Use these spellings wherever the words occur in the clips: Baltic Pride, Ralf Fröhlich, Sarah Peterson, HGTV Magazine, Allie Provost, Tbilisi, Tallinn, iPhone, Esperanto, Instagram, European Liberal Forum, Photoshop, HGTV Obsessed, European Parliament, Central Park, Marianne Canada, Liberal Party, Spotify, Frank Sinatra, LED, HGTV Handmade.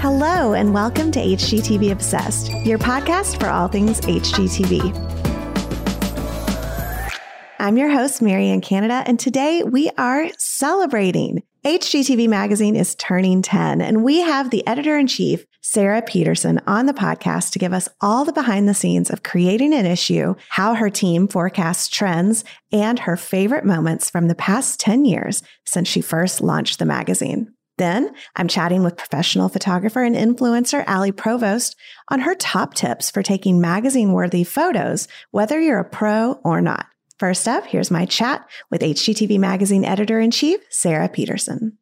Hello, and welcome to HGTV Obsessed, your podcast for all things HGTV. I'm your host, Marianne Canada, and today we are celebrating. HGTV Magazine is turning 10, and we have the editor-in-chief, Sarah Peterson, on the podcast to give us all the behind the scenes of creating an issue, how her team forecasts trends, and her favorite moments from the past 10 years since she first launched the magazine. Then I'm chatting with professional photographer and influencer Allie Provost on her top tips for taking magazine-worthy photos, whether you're a pro or not. First up, here's my chat with HGTV Magazine Editor-in-Chief, Sarah Peterson.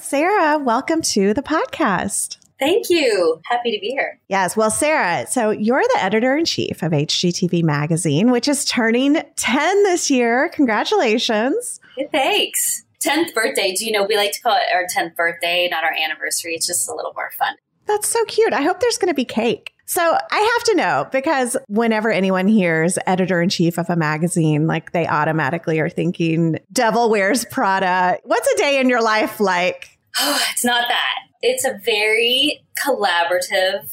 Sarah, welcome to the podcast. Thank you. Happy to be here. Yes. Well, Sarah, so you're the editor-in-chief of HGTV Magazine, which is turning 10 this year. Congratulations. Thanks. 10th birthday. Do you know, we like to call it our 10th birthday, not our anniversary. It's just a little more fun. That's so cute. I hope there's going to be cake. So I have to know, because whenever anyone hears editor-in-chief of a magazine, like they automatically are thinking, Devil Wears Prada. What's a day in your life like? Oh, it's not that. It's a very collaborative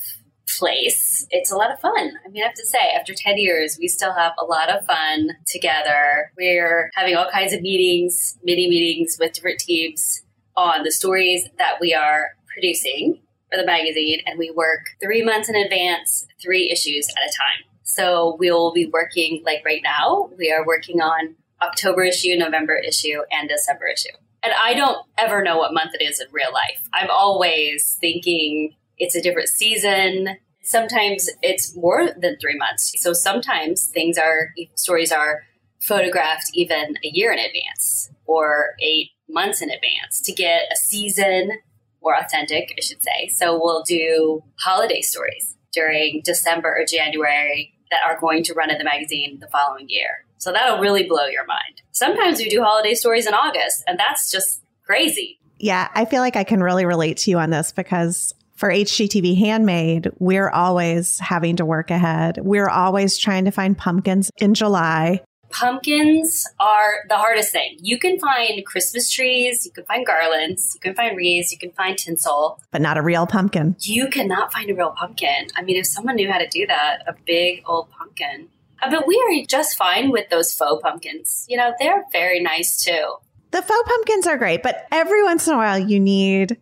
place. It's a lot of fun. I mean, I have to say, after 10 years, we still have a lot of fun together. We're having all kinds of meetings, mini meetings with different teams on the stories that we are producing for the magazine. And we work 3 months in advance, 3 issues at a time. So we'll be working, like right now, we are working on October issue, November issue, and December issue. And I don't ever know what month it is in real life. I'm always thinking it's a different season. Sometimes it's more than 3 months. So sometimes stories are photographed even a year in advance or 8 months in advance to get a season or authentic, I should say. So we'll do holiday stories during December or January that are going to run in the magazine the following year. So that'll really blow your mind. Sometimes we do holiday stories in August, and that's just crazy. Yeah, I feel like I can really relate to you on this because for HGTV Handmade, we're always having to work ahead. We're always trying to find pumpkins in July. Pumpkins are the hardest thing. You can find Christmas trees, you can find garlands, you can find wreaths, you can find tinsel. But not a real pumpkin. You cannot find a real pumpkin. I mean, if someone knew how to do that, a big old pumpkin. But we are just fine with those faux pumpkins. You know, they're very nice too. The faux pumpkins are great, but every once in a while you need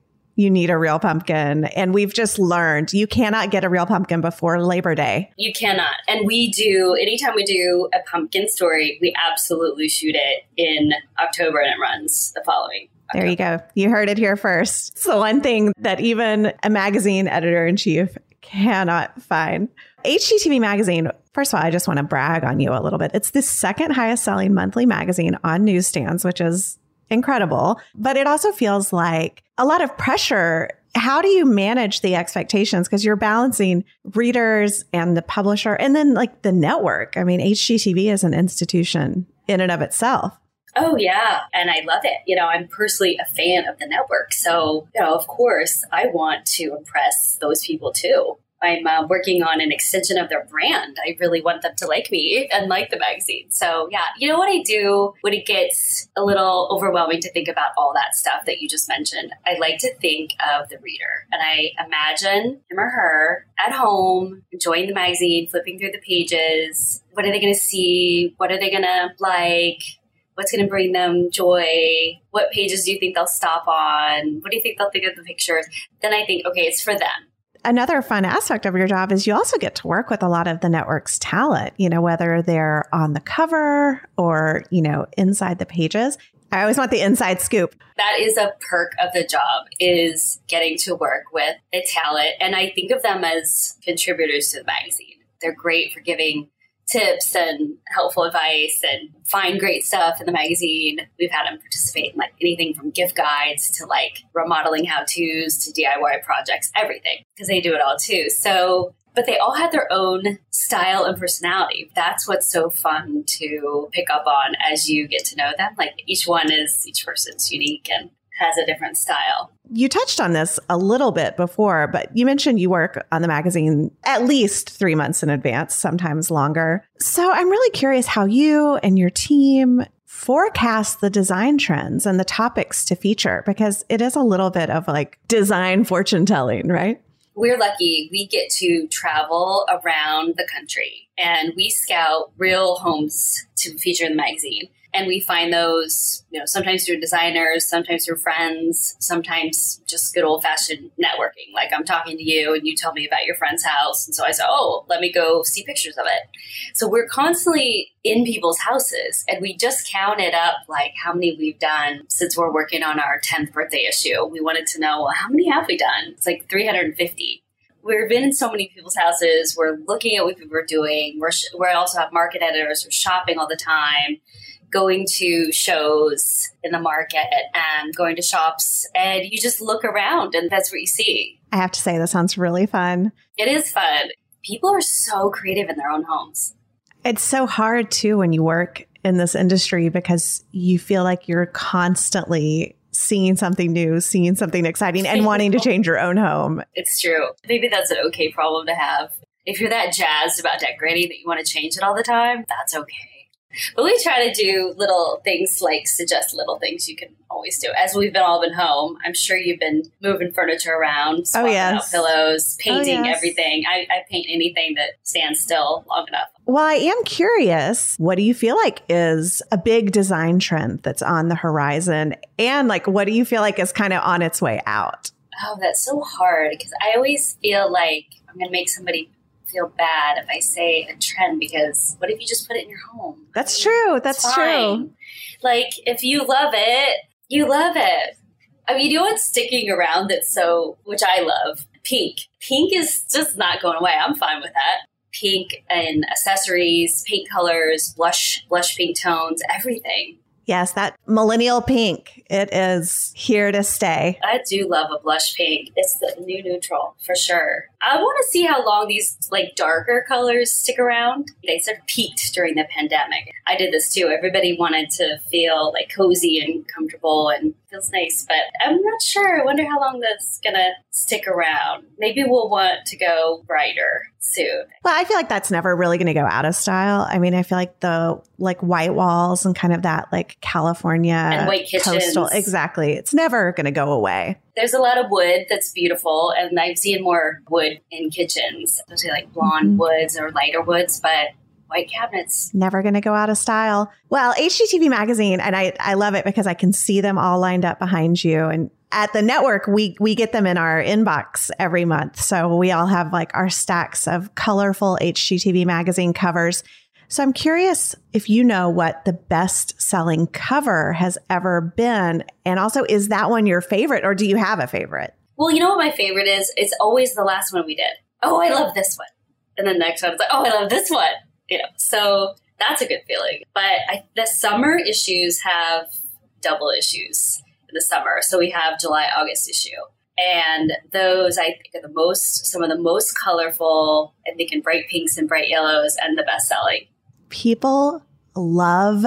a real pumpkin. And we've just learned you cannot get a real pumpkin before Labor Day. You cannot. And we do, anytime we do a pumpkin story, we absolutely shoot it in October and it runs the following. There you go. You heard it here first. It's the one thing that even a magazine editor-in-chief cannot find. HGTV Magazine, first of all, I just want to brag on you a little bit. It's the second highest selling monthly magazine on newsstands, which is incredible. But it also feels like a lot of pressure. How do you manage the expectations? Because you're balancing readers and the publisher and then like the network. I mean, HGTV is an institution in and of itself. Oh, yeah. And I love it. You know, I'm personally a fan of the network. So, you know, of course, I want to impress those people, too. I'm working on an extension of their brand. I really want them to like me and like the magazine. So, yeah, you know what I do when it gets a little overwhelming to think about all that stuff that you just mentioned? I like to think of the reader. And I imagine him or her at home, enjoying the magazine, flipping through the pages. What are they going to see? What are they going to like? What's going to bring them joy? What pages do you think they'll stop on? What do you think they'll think of the pictures? Then I think, okay, it's for them. Another fun aspect of your job is you also get to work with a lot of the network's talent, you know, whether they're on the cover or, you know, inside the pages. I always want the inside scoop. That is a perk of the job, is getting to work with the talent. And I think of them as contributors to the magazine. They're great for giving tips and helpful advice and find great stuff in the magazine. We've had them participate in like anything from gift guides to like remodeling how-tos to DIY projects, everything, because they do it all too. So, but they all had their own style and personality. That's what's so fun to pick up on as you get to know them. Like each person's unique and has a different style. You touched on this a little bit before, but you mentioned you work on the magazine at least 3 months in advance, sometimes longer. So I'm really curious how you and your team forecast the design trends and the topics to feature, because it is a little bit of like design fortune telling, right? We're lucky. We get to travel around the country and we scout real homes to feature in the magazine. And we find those, you know, sometimes through designers, sometimes through friends, sometimes just good old fashioned networking. Like I'm talking to you and you tell me about your friend's house. And so I said, oh, let me go see pictures of it. So we're constantly in people's houses. And we just counted up like how many we've done since we're working on our 10th birthday issue. We wanted to know, well, how many have we done? It's like 350. We've been in so many people's houses. We're looking at what people are doing. We also have market editors. We're shopping all the time, going to shows in the market and going to shops, and you just look around and that's what you see. I have to say, that sounds really fun. It is fun. People are so creative in their own homes. It's so hard too when you work in this industry because you feel like you're constantly seeing something new, seeing something exciting and wanting to change your own home. It's true. Maybe that's an okay problem to have. If you're that jazzed about decorating that you want to change it all the time, that's okay. But we try to do little things, like suggest little things you can always do. As we've all been home, I'm sure you've been moving furniture around, swapping out pillows, painting everything. I paint anything that stands still long enough. Well, I am curious, what do you feel like is a big design trend that's on the horizon? And like, what do you feel like is kind of on its way out? Oh, that's so hard because I always feel like I'm going to make somebody feel bad if I say a trend, because what if you just put it in your home? That's true. That's true. Like, if you love it, you love it. I mean, you know what's sticking around that's so, which I love? Pink. Pink is just not going away. I'm fine with that. Pink and accessories, paint colors, blush pink tones, everything. Yes, that millennial pink. It is here to stay. I do love a blush pink. It's the new neutral for sure. I want to see how long these like darker colors stick around. They sort of peaked during the pandemic. I did this too. Everybody wanted to feel like cozy and comfortable and feels nice, but I'm not sure. I wonder how long that's going to stick around. Maybe we'll want to go brighter soon. Well, I feel like that's never really going to go out of style. I mean, I feel like the white walls and kind of that like California and white kitchens. Coastal. Exactly. It's never going to go away. There's a lot of wood that's beautiful, and I've seen more wood in kitchens, especially like blonde woods or lighter woods, but white cabinets. Never going to go out of style. Well, HGTV Magazine, and I love it because I can see them all lined up behind you. And at the network, we get them in our inbox every month. So we all have like our stacks of colorful HGTV Magazine covers. So I'm curious if you know what the best selling cover has ever been. And also, is that one your favorite, or do you have a favorite? Well, you know what my favorite is? It's always the last one we did. Oh, I love this one. And the next one, it's like, oh, I love this one. You know, so that's a good feeling. But the summer issues have double issues in the summer. So we have July, August issue. And those, I think, are the most, some of the most colorful, I think, in bright pinks and bright yellows, and the best selling. People love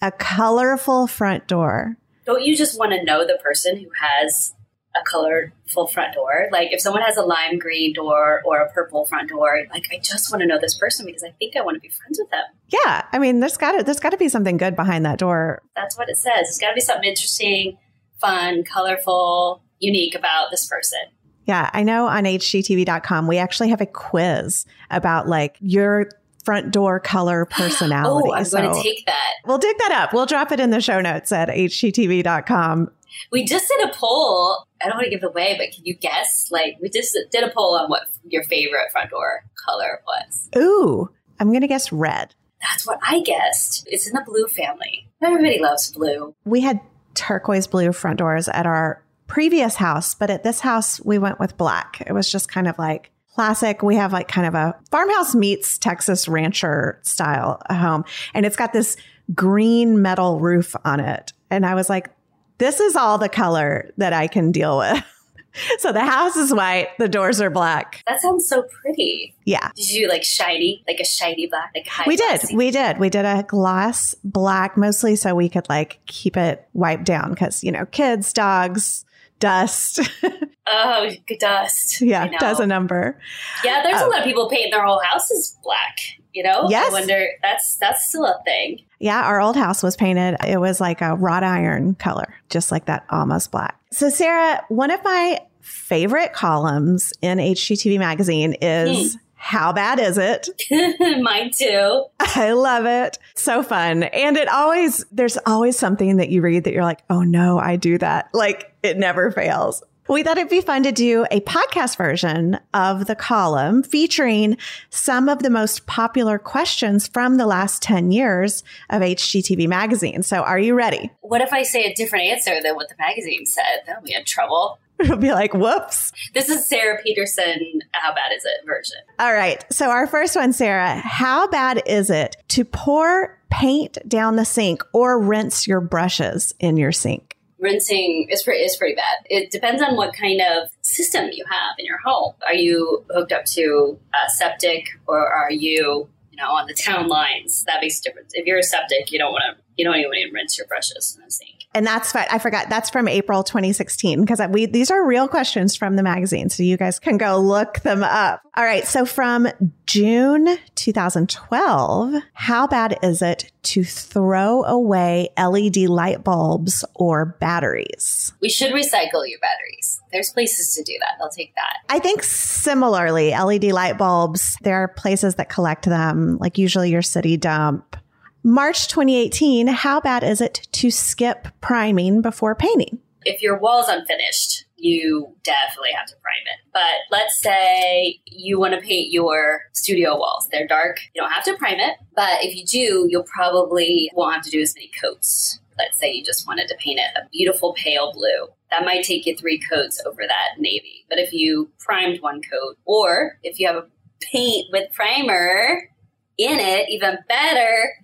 a colorful front door. Don't you just want to know the person who has a colorful front door? Like if someone has a lime green door or a purple front door, like I just want to know this person because I think I want to be friends with them. Yeah. I mean, there's got to be something good behind that door. That's what it says. There's got to be something interesting, fun, colorful, unique about this person. Yeah. I know on HGTV.com, we actually have a quiz about like your front door color personality. Oh, I'm going to take that. We'll dig that up. We'll drop it in the show notes at HGTV.com. We just did a poll. I don't want to give it away, but can you guess? Like, we just did a poll on what your favorite front door color was. Ooh, I'm going to guess red. That's what I guessed. It's in the blue family. Everybody loves blue. We had turquoise blue front doors at our previous house, but at this house, we went with black. It was just kind of like classic. We have like kind of a farmhouse meets Texas rancher style home. And it's got this green metal roof on it. And I was like, this is all the color that I can deal with. So the house is white, the doors are black. That sounds so pretty. Yeah. Did you do like shiny, like a shiny black, like high? We did. We did a gloss black mostly so we could like keep it wiped down because, you know, kids, dogs, dust. Oh, dust. Yeah, does a number. Yeah, there's a lot of people painting their whole houses black, you know? Yes. I wonder, that's still a thing. Yeah, our old house was painted. It was like a wrought iron color, just like that almost black. So Sarah, one of my favorite columns in HGTV Magazine is How Bad Is It? Mine too. I love it. So fun. And it always, there's always something that you read that you're like, oh no, I do that. Like it never fails. We thought it'd be fun to do a podcast version of the column featuring some of the most popular questions from the last 10 years of HGTV Magazine. So are you ready? What if I say a different answer than what the magazine said? That'll be in trouble. It'll be like, whoops. This is Sarah Peterson, How Bad Is It version. All right. So our first one, Sarah, how bad is it to pour paint down the sink or rinse your brushes in your sink? Rinsing is pretty bad. It depends on what kind of system you have in your home. Are you hooked up to septic or are you, on the town lines? That makes a difference. If you're a septic, you don't even want to rinse your brushes in the sink. And that's fine. I forgot. That's from April 2016 because these are real questions from the magazine. So you guys can go look them up. All right. So from June 2012, how bad is it to throw away LED light bulbs or batteries? We should recycle your batteries. There's places to do that. They'll take that. I think similarly, LED light bulbs, there are places that collect them, like usually your city dump. March 2018, how bad is it to skip priming before painting? If your wall's unfinished, you definitely have to prime it. But let's say you want to paint your studio walls. They're dark. You don't have to prime it. But if you do, you'll probably won't have to do as many coats. Let's say you just wanted to paint it a beautiful pale blue. That might take you 3 coats over that navy. But if you primed 1 coat, or if you have a paint with primer in it, even better,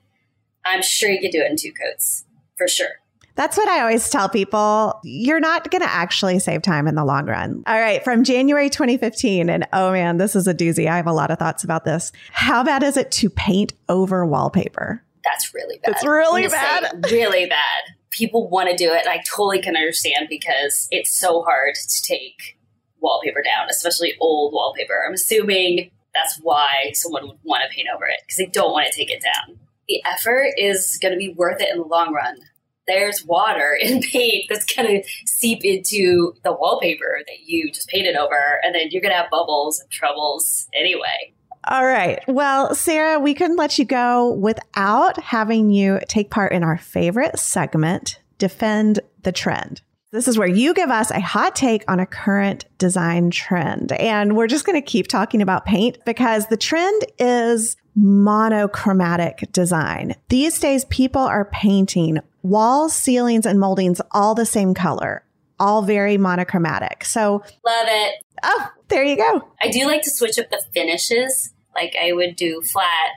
I'm sure you could do it in 2 coats, for sure. That's what I always tell people. You're not going to actually save time in the long run. All right. From January 2015. And oh man, this is a doozy. I have a lot of thoughts about this. How bad is it to paint over wallpaper? That's really bad. It's really bad. Really bad. People want to do it. And I totally can understand because it's so hard to take wallpaper down, especially old wallpaper. I'm assuming that's why someone would want to paint over it because they don't want to take it down. The effort is going to be worth it in the long run. There's water and paint that's going to seep into the wallpaper that you just painted over, and then you're going to have bubbles and troubles anyway. All right. Well, Sarah, we couldn't let you go without having you take part in our favorite segment, Defend the Trend. This is where you give us a hot take on a current design trend. And we're just going to keep talking about paint because the trend is monochromatic design. These days, people are painting walls, ceilings, and moldings all the same color, all very monochromatic. So love it. Oh, there you go. I do like to switch up the finishes. Like I would do flat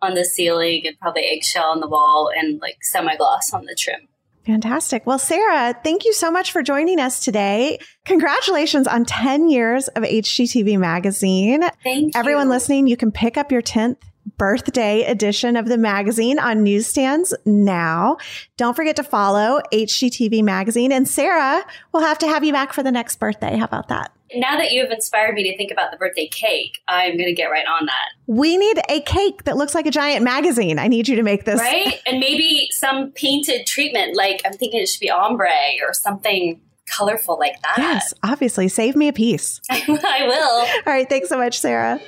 on the ceiling and probably eggshell on the wall and like semi-gloss on the trim. Fantastic. Well, Sarah, thank you so much for joining us today. Congratulations on 10 years of HGTV Magazine. Thank you. Everyone listening, you can pick up your 10th birthday edition of the magazine on newsstands now. Don't forget to follow HGTV Magazine. And Sarah, we'll have to have you back for the next birthday. How about that? Now that you have inspired me to think about the birthday cake, I'm going to get right on that. We need a cake that looks like a giant magazine. I need you to make this. Right? And maybe some painted treatment, like I'm thinking it should be ombre or something colorful like that. Yes, obviously. Save me a piece. I will. All right. Thanks so much, Sarah.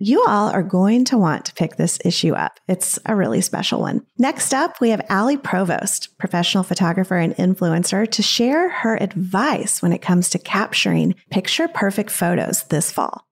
You all are going to want to pick this issue up. It's a really special one. Next up, we have Allie Provost, professional photographer and influencer, to share her advice when it comes to capturing picture-perfect photos this fall.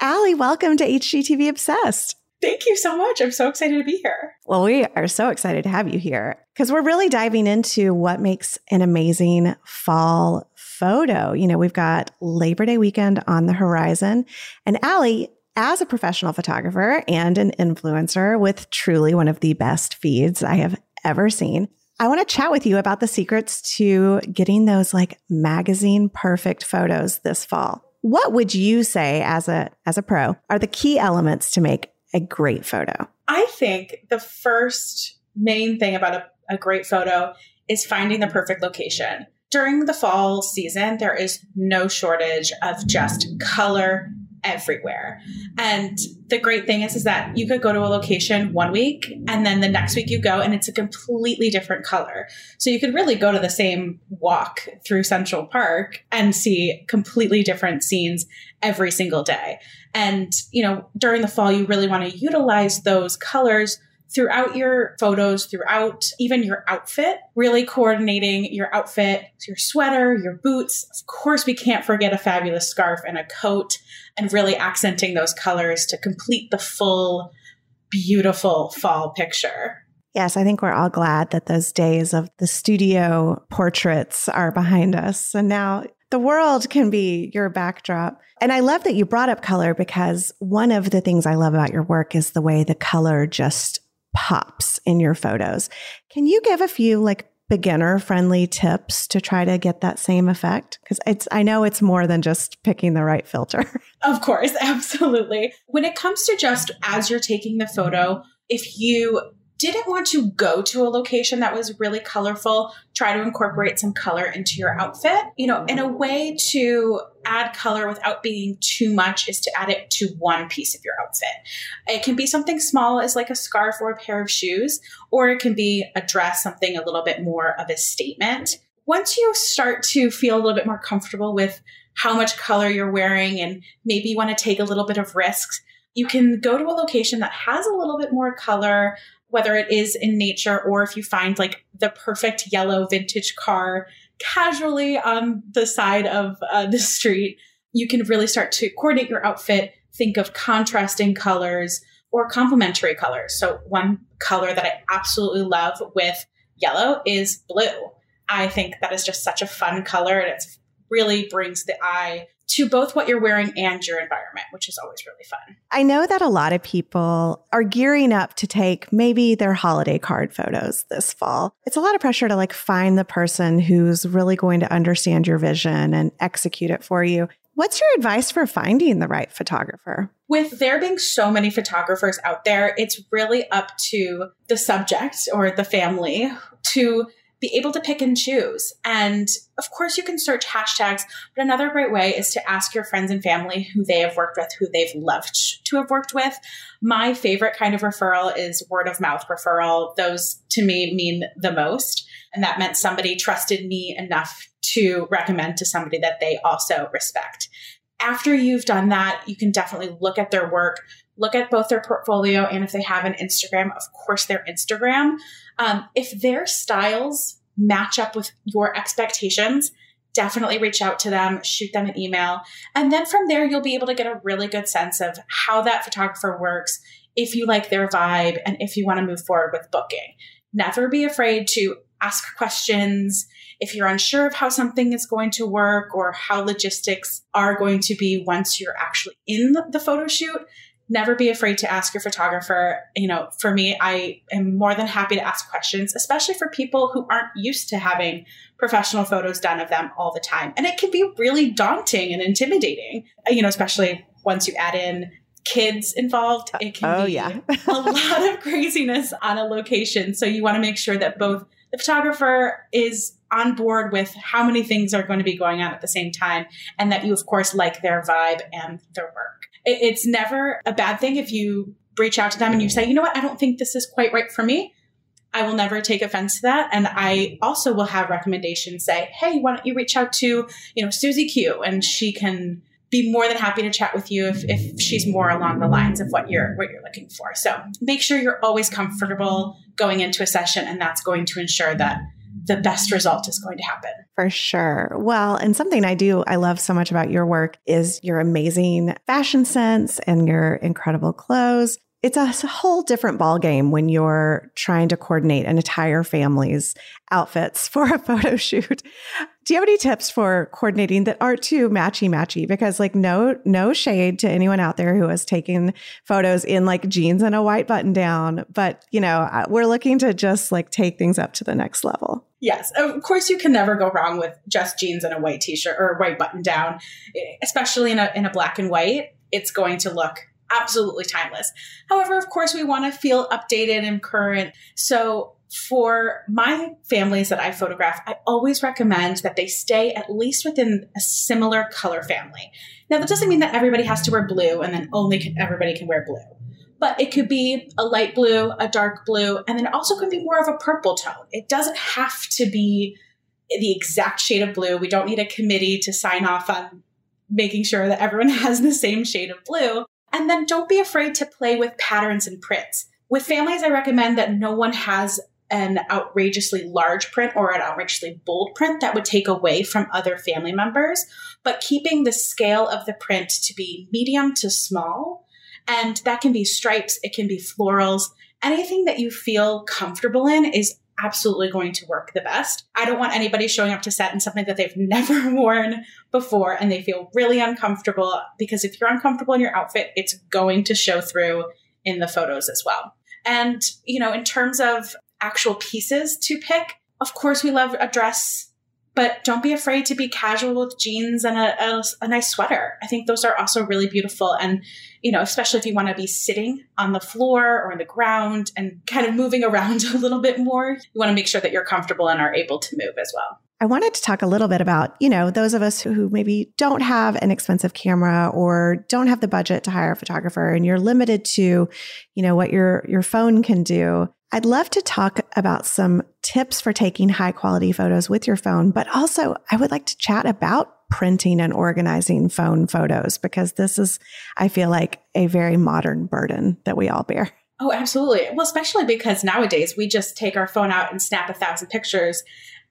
Allie, welcome to HGTV Obsessed. Thank you so much. I'm so excited to be here. Well, we are so excited to have you here because we're really diving into what makes an amazing fall photo. You know, we've got Labor Day weekend on the horizon. And Allie, as a professional photographer and an influencer with truly one of the best feeds I have ever seen, I want to chat with you about the secrets to getting those like magazine perfect photos this fall. What would you say as a pro are the key elements to make a great photo? I think the first main thing about a great photo is finding the perfect location. During the fall season, there is no shortage of just color everywhere. And the great thing is that you could go to a location one week and then the next week you go and it's a completely different color. So you could really go to the same walk through Central Park and see completely different scenes every single day. And, you know, during the fall, you really want to utilize those colors throughout your photos, throughout even your outfit, really coordinating your outfit, your sweater, your boots. Of course, we can't forget a fabulous scarf and a coat, and really accenting those colors to complete the full, beautiful fall picture. Yes, I think we're all glad that those days of the studio portraits are behind us. And now the world can be your backdrop. And I love that you brought up color because one of the things I love about your work is the way the color just pops in your photos. Can you give a few like beginner friendly tips to try to get that same effect? Because I know it's more than just picking the right filter. Of course, absolutely. When it comes to just as you're taking the photo, if you didn't want to go to a location that was really colorful, try to incorporate some color into your outfit. You know, in a way to add color without being too much is to add it to one piece of your outfit. It can be something small as like a scarf or a pair of shoes, or it can be a dress, something a little bit more of a statement. Once you start to feel a little bit more comfortable with how much color you're wearing and maybe you want to take a little bit of risks, you can go to a location that has a little bit more color, whether it is in nature or if you find like the perfect yellow vintage car casually on the side of the street, you can really start to coordinate your outfit, think of contrasting colors or complementary colors. So one color that I absolutely love with yellow is blue. I think that is just such a fun color and it really brings the eye to both what you're wearing and your environment, which is always really fun. I know that a lot of people are gearing up to take maybe their holiday card photos this fall. It's a lot of pressure to like find the person who's really going to understand your vision and execute it for you. What's your advice for finding the right photographer? With there being so many photographers out there, it's really up to the subject or the family to be able to pick and choose. And of course you can search hashtags, but another great way is to ask your friends and family who they have worked with, who they've loved to have worked with. My favorite kind of referral is word of mouth referral. Those to me mean the most. And that meant somebody trusted me enough to recommend to somebody that they also respect. After you've done that, you can definitely look at their work, look at both their portfolio, and if they have an Instagram, of course, their Instagram. If their styles match up with your expectations, definitely reach out to them, shoot them an email. And then from there, you'll be able to get a really good sense of how that photographer works, if you like their vibe, and if you want to move forward with booking. Never be afraid to ask questions. If you're unsure of how something is going to work or how logistics are going to be once you're actually in the photo shoot, never be afraid to ask your photographer. You know, for me, I am more than happy to ask questions, especially for people who aren't used to having professional photos done of them all the time. And it can be really daunting and intimidating, you know, especially once you add in kids involved. It can be a lot of craziness on a location. So you want to make sure that both the photographer is on board with how many things are going to be going on at the same time, and that you, of course, like their vibe and their work. It's never a bad thing if you reach out to them and you say, you know what, I don't think this is quite right for me. I will never take offense to that. And I also will have recommendations say, hey, why don't you reach out to, you know, Susie Q, and she can be more than happy to chat with you if she's more along the lines of what you're looking for. So make sure you're always comfortable going into a session, and that's going to ensure that the best result is going to happen. For sure. Well, and something I love so much about your work is your amazing fashion sense and your incredible clothes. It's a whole different ballgame when you're trying to coordinate an entire family's outfits for a photo shoot. Do you have any tips for coordinating that aren't too matchy-matchy? Because like no shade to anyone out there who has taken photos in like jeans and a white button down. But, you know, we're looking to just like take things up to the next level. Yes, of course, you can never go wrong with just jeans and a white T-shirt or a white button down, especially in a black and white. It's going to look absolutely timeless. However, of course, we want to feel updated and current. So for my families that I photograph, I always recommend that they stay at least within a similar color family. Now, that doesn't mean that everybody has to wear blue and then everybody can wear blue. But it could be a light blue, a dark blue, and then it also could be more of a purple tone. It doesn't have to be the exact shade of blue. We don't need a committee to sign off on making sure that everyone has the same shade of blue. And then don't be afraid to play with patterns and prints. With families, I recommend that no one has an outrageously large print or an outrageously bold print that would take away from other family members, but keeping the scale of the print to be medium to small. And that can be stripes, it can be florals. Anything that you feel comfortable in is absolutely going to work the best. I don't want anybody showing up to set in something that they've never worn before and they feel really uncomfortable, because if you're uncomfortable in your outfit, it's going to show through in the photos as well. And, you know, in terms of actual pieces to pick, of course, we love a dress, but don't be afraid to be casual with jeans and a nice sweater. I think those are also really beautiful. And, you know, especially if you want to be sitting on the floor or on the ground and kind of moving around a little bit more, you want to make sure that you're comfortable and are able to move as well. I wanted to talk a little bit about, you know, those of us who maybe don't have an expensive camera or don't have the budget to hire a photographer and you're limited to, you know, what your phone can do. I'd love to talk about some tips for taking high quality photos with your phone, but also I would like to chat about printing and organizing phone photos, because this is, I feel like, a very modern burden that we all bear. Oh, absolutely. Well, especially because nowadays we just take our phone out and snap 1,000 pictures.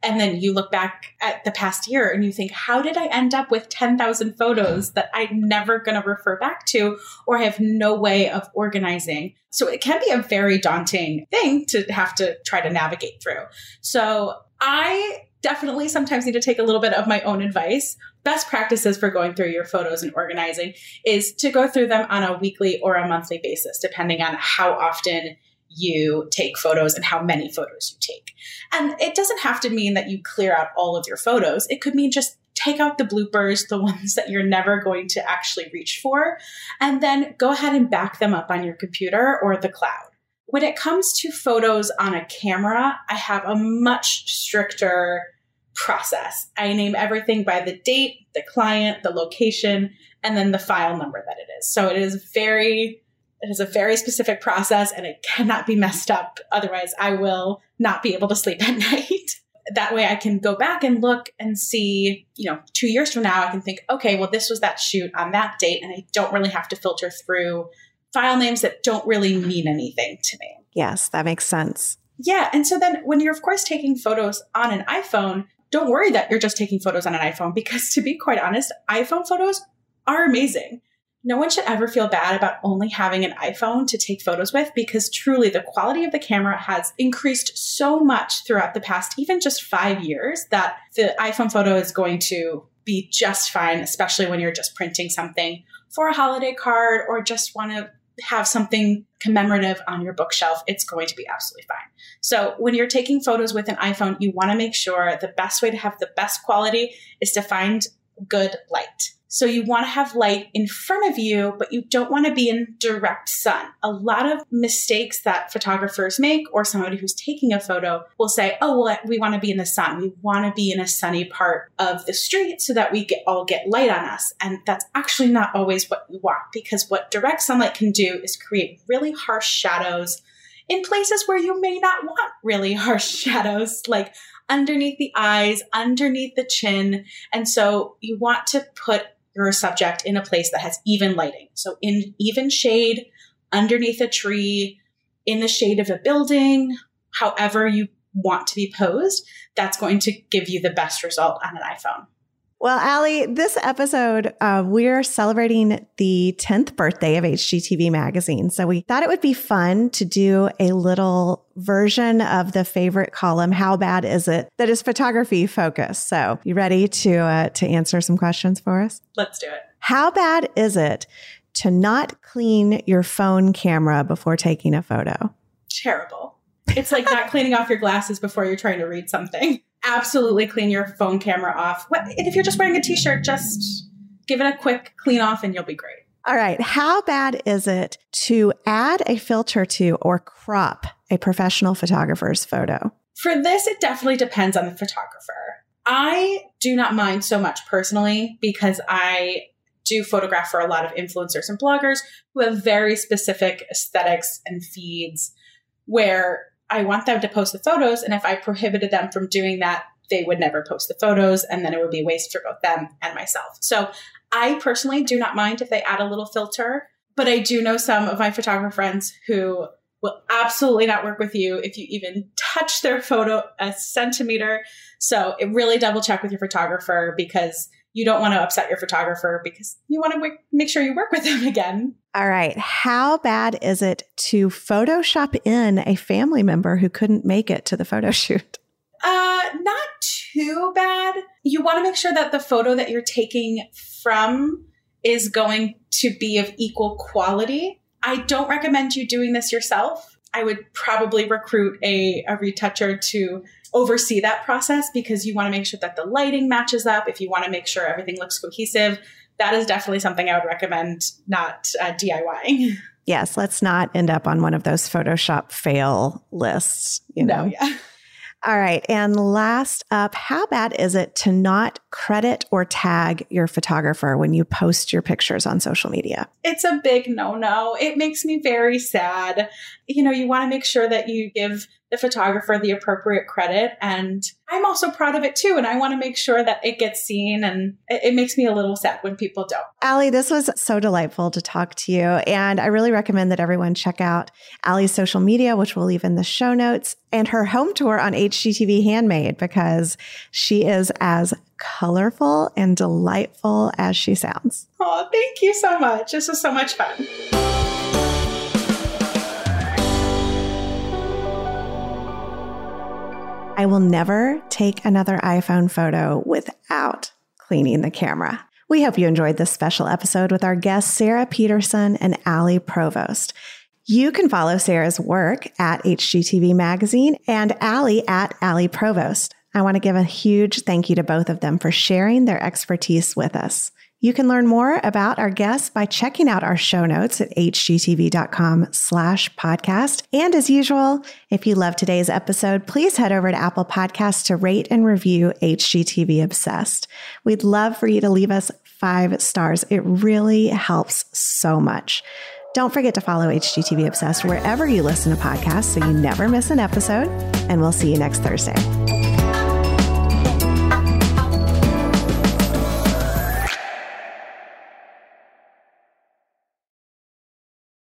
And then you look back at the past year and you think, how did I end up with 10,000 photos that I'm never going to refer back to or have no way of organizing? So it can be a very daunting thing to have to try to navigate through. So I definitely sometimes need to take a little bit of my own advice. Best practices for going through your photos and organizing is to go through them on a weekly or a monthly basis, depending on how often you take photos and how many photos you take. And it doesn't have to mean that you clear out all of your photos. It could mean just take out the bloopers, the ones that you're never going to actually reach for, and then go ahead and back them up on your computer or the cloud. When it comes to photos on a camera, I have a much stricter process. I name everything by the date, the client, the location, and then the file number that it is. So it is a very specific process and it cannot be messed up. Otherwise, I will not be able to sleep at night. That way I can go back and look and see, you know, 2 years from now, I can think, okay, well, this was that shoot on that date. And I don't really have to filter through file names that don't really mean anything to me. Yes, that makes sense. Yeah. And so then when you're, of course, taking photos on an iPhone, don't worry that you're just taking photos on an iPhone, because to be quite honest, iPhone photos are amazing. No one should ever feel bad about only having an iPhone to take photos with, because truly the quality of the camera has increased so much throughout the past, even just 5 years, that the iPhone photo is going to be just fine, especially when you're just printing something for a holiday card or just want to have something commemorative on your bookshelf. It's going to be absolutely fine. So when you're taking photos with an iPhone, you want to make sure the best way to have the best quality is to find good light. So you want to have light in front of you, but you don't want to be in direct sun. A lot of mistakes that photographers make, or somebody who's taking a photo will say, oh, well, we want to be in the sun. We want to be in a sunny part of the street so that we all get light on us. And that's actually not always what you want, because what direct sunlight can do is create really harsh shadows in places where you may not want really harsh shadows, like underneath the eyes, underneath the chin. And so you want to put your subject in a place that has even lighting. So in even shade, underneath a tree, in the shade of a building, however you want to be posed, that's going to give you the best result on an iPhone. Well, Allie, this episode, we're celebrating the 10th birthday of HGTV Magazine. So we thought it would be fun to do a little version of the favorite column, How Bad Is It?, that is photography focused. So you ready to answer some questions for us? Let's do it. How bad is it to not clean your phone camera before taking a photo? Terrible. It's like not cleaning off your glasses before you're trying to read something. Absolutely clean your phone camera off. And if you're just wearing a t-shirt, just give it a quick clean off and you'll be great. All right. How bad is it to add a filter to or crop a professional photographer's photo? For this, it definitely depends on the photographer. I do not mind so much personally because I do photograph for a lot of influencers and bloggers who have very specific aesthetics and feeds where I want them to post the photos. And if I prohibited them from doing that, they would never post the photos. And then it would be a waste for both them and myself. So I personally do not mind if they add a little filter, but I do know some of my photographer friends who will absolutely not work with you if you even touch their photo a centimeter. So it really double check with your photographer because you don't want to upset your photographer because you want to make sure you work with them again. All right. How bad is it to Photoshop in a family member who couldn't make it to the photo shoot? Not too bad. You want to make sure that the photo that you're taking from is going to be of equal quality. I don't recommend you doing this yourself. I would probably recruit a retoucher to oversee that process because you want to make sure that the lighting matches up. If you want to make sure everything looks cohesive, that is definitely something I would recommend not DIYing. Yes, let's not end up on one of those Photoshop fail lists. No, yeah. All right. And last up, how bad is it to not credit or tag your photographer when you post your pictures on social media? It's a big no-no. It makes me very sad. You know, you want to make sure that you give the photographer the appropriate credit. And I'm also proud of it too. And I want to make sure that it gets seen. And it makes me a little sad when people don't. Allie, this was so delightful to talk to you. And I really recommend that everyone check out Allie's social media, which we'll leave in the show notes, and her home tour on HGTV Handmade, because she is as colorful and delightful as she sounds. Oh, thank you so much. This was so much fun. I will never take another iPhone photo without cleaning the camera. We hope you enjoyed this special episode with our guests, Sarah Peterson and Allie Provost. You can follow Sarah's work at HGTV Magazine and Allie at Allie Provost. I want to give a huge thank you to both of them for sharing their expertise with us. You can learn more about our guests by checking out our show notes at hgtv.com/podcast. And as usual, if you love today's episode, please head over to Apple Podcasts to rate and review HGTV Obsessed. We'd love for you to leave us 5 stars. It really helps so much. Don't forget to follow HGTV Obsessed wherever you listen to podcasts so you never miss an episode. And we'll see you next Thursday.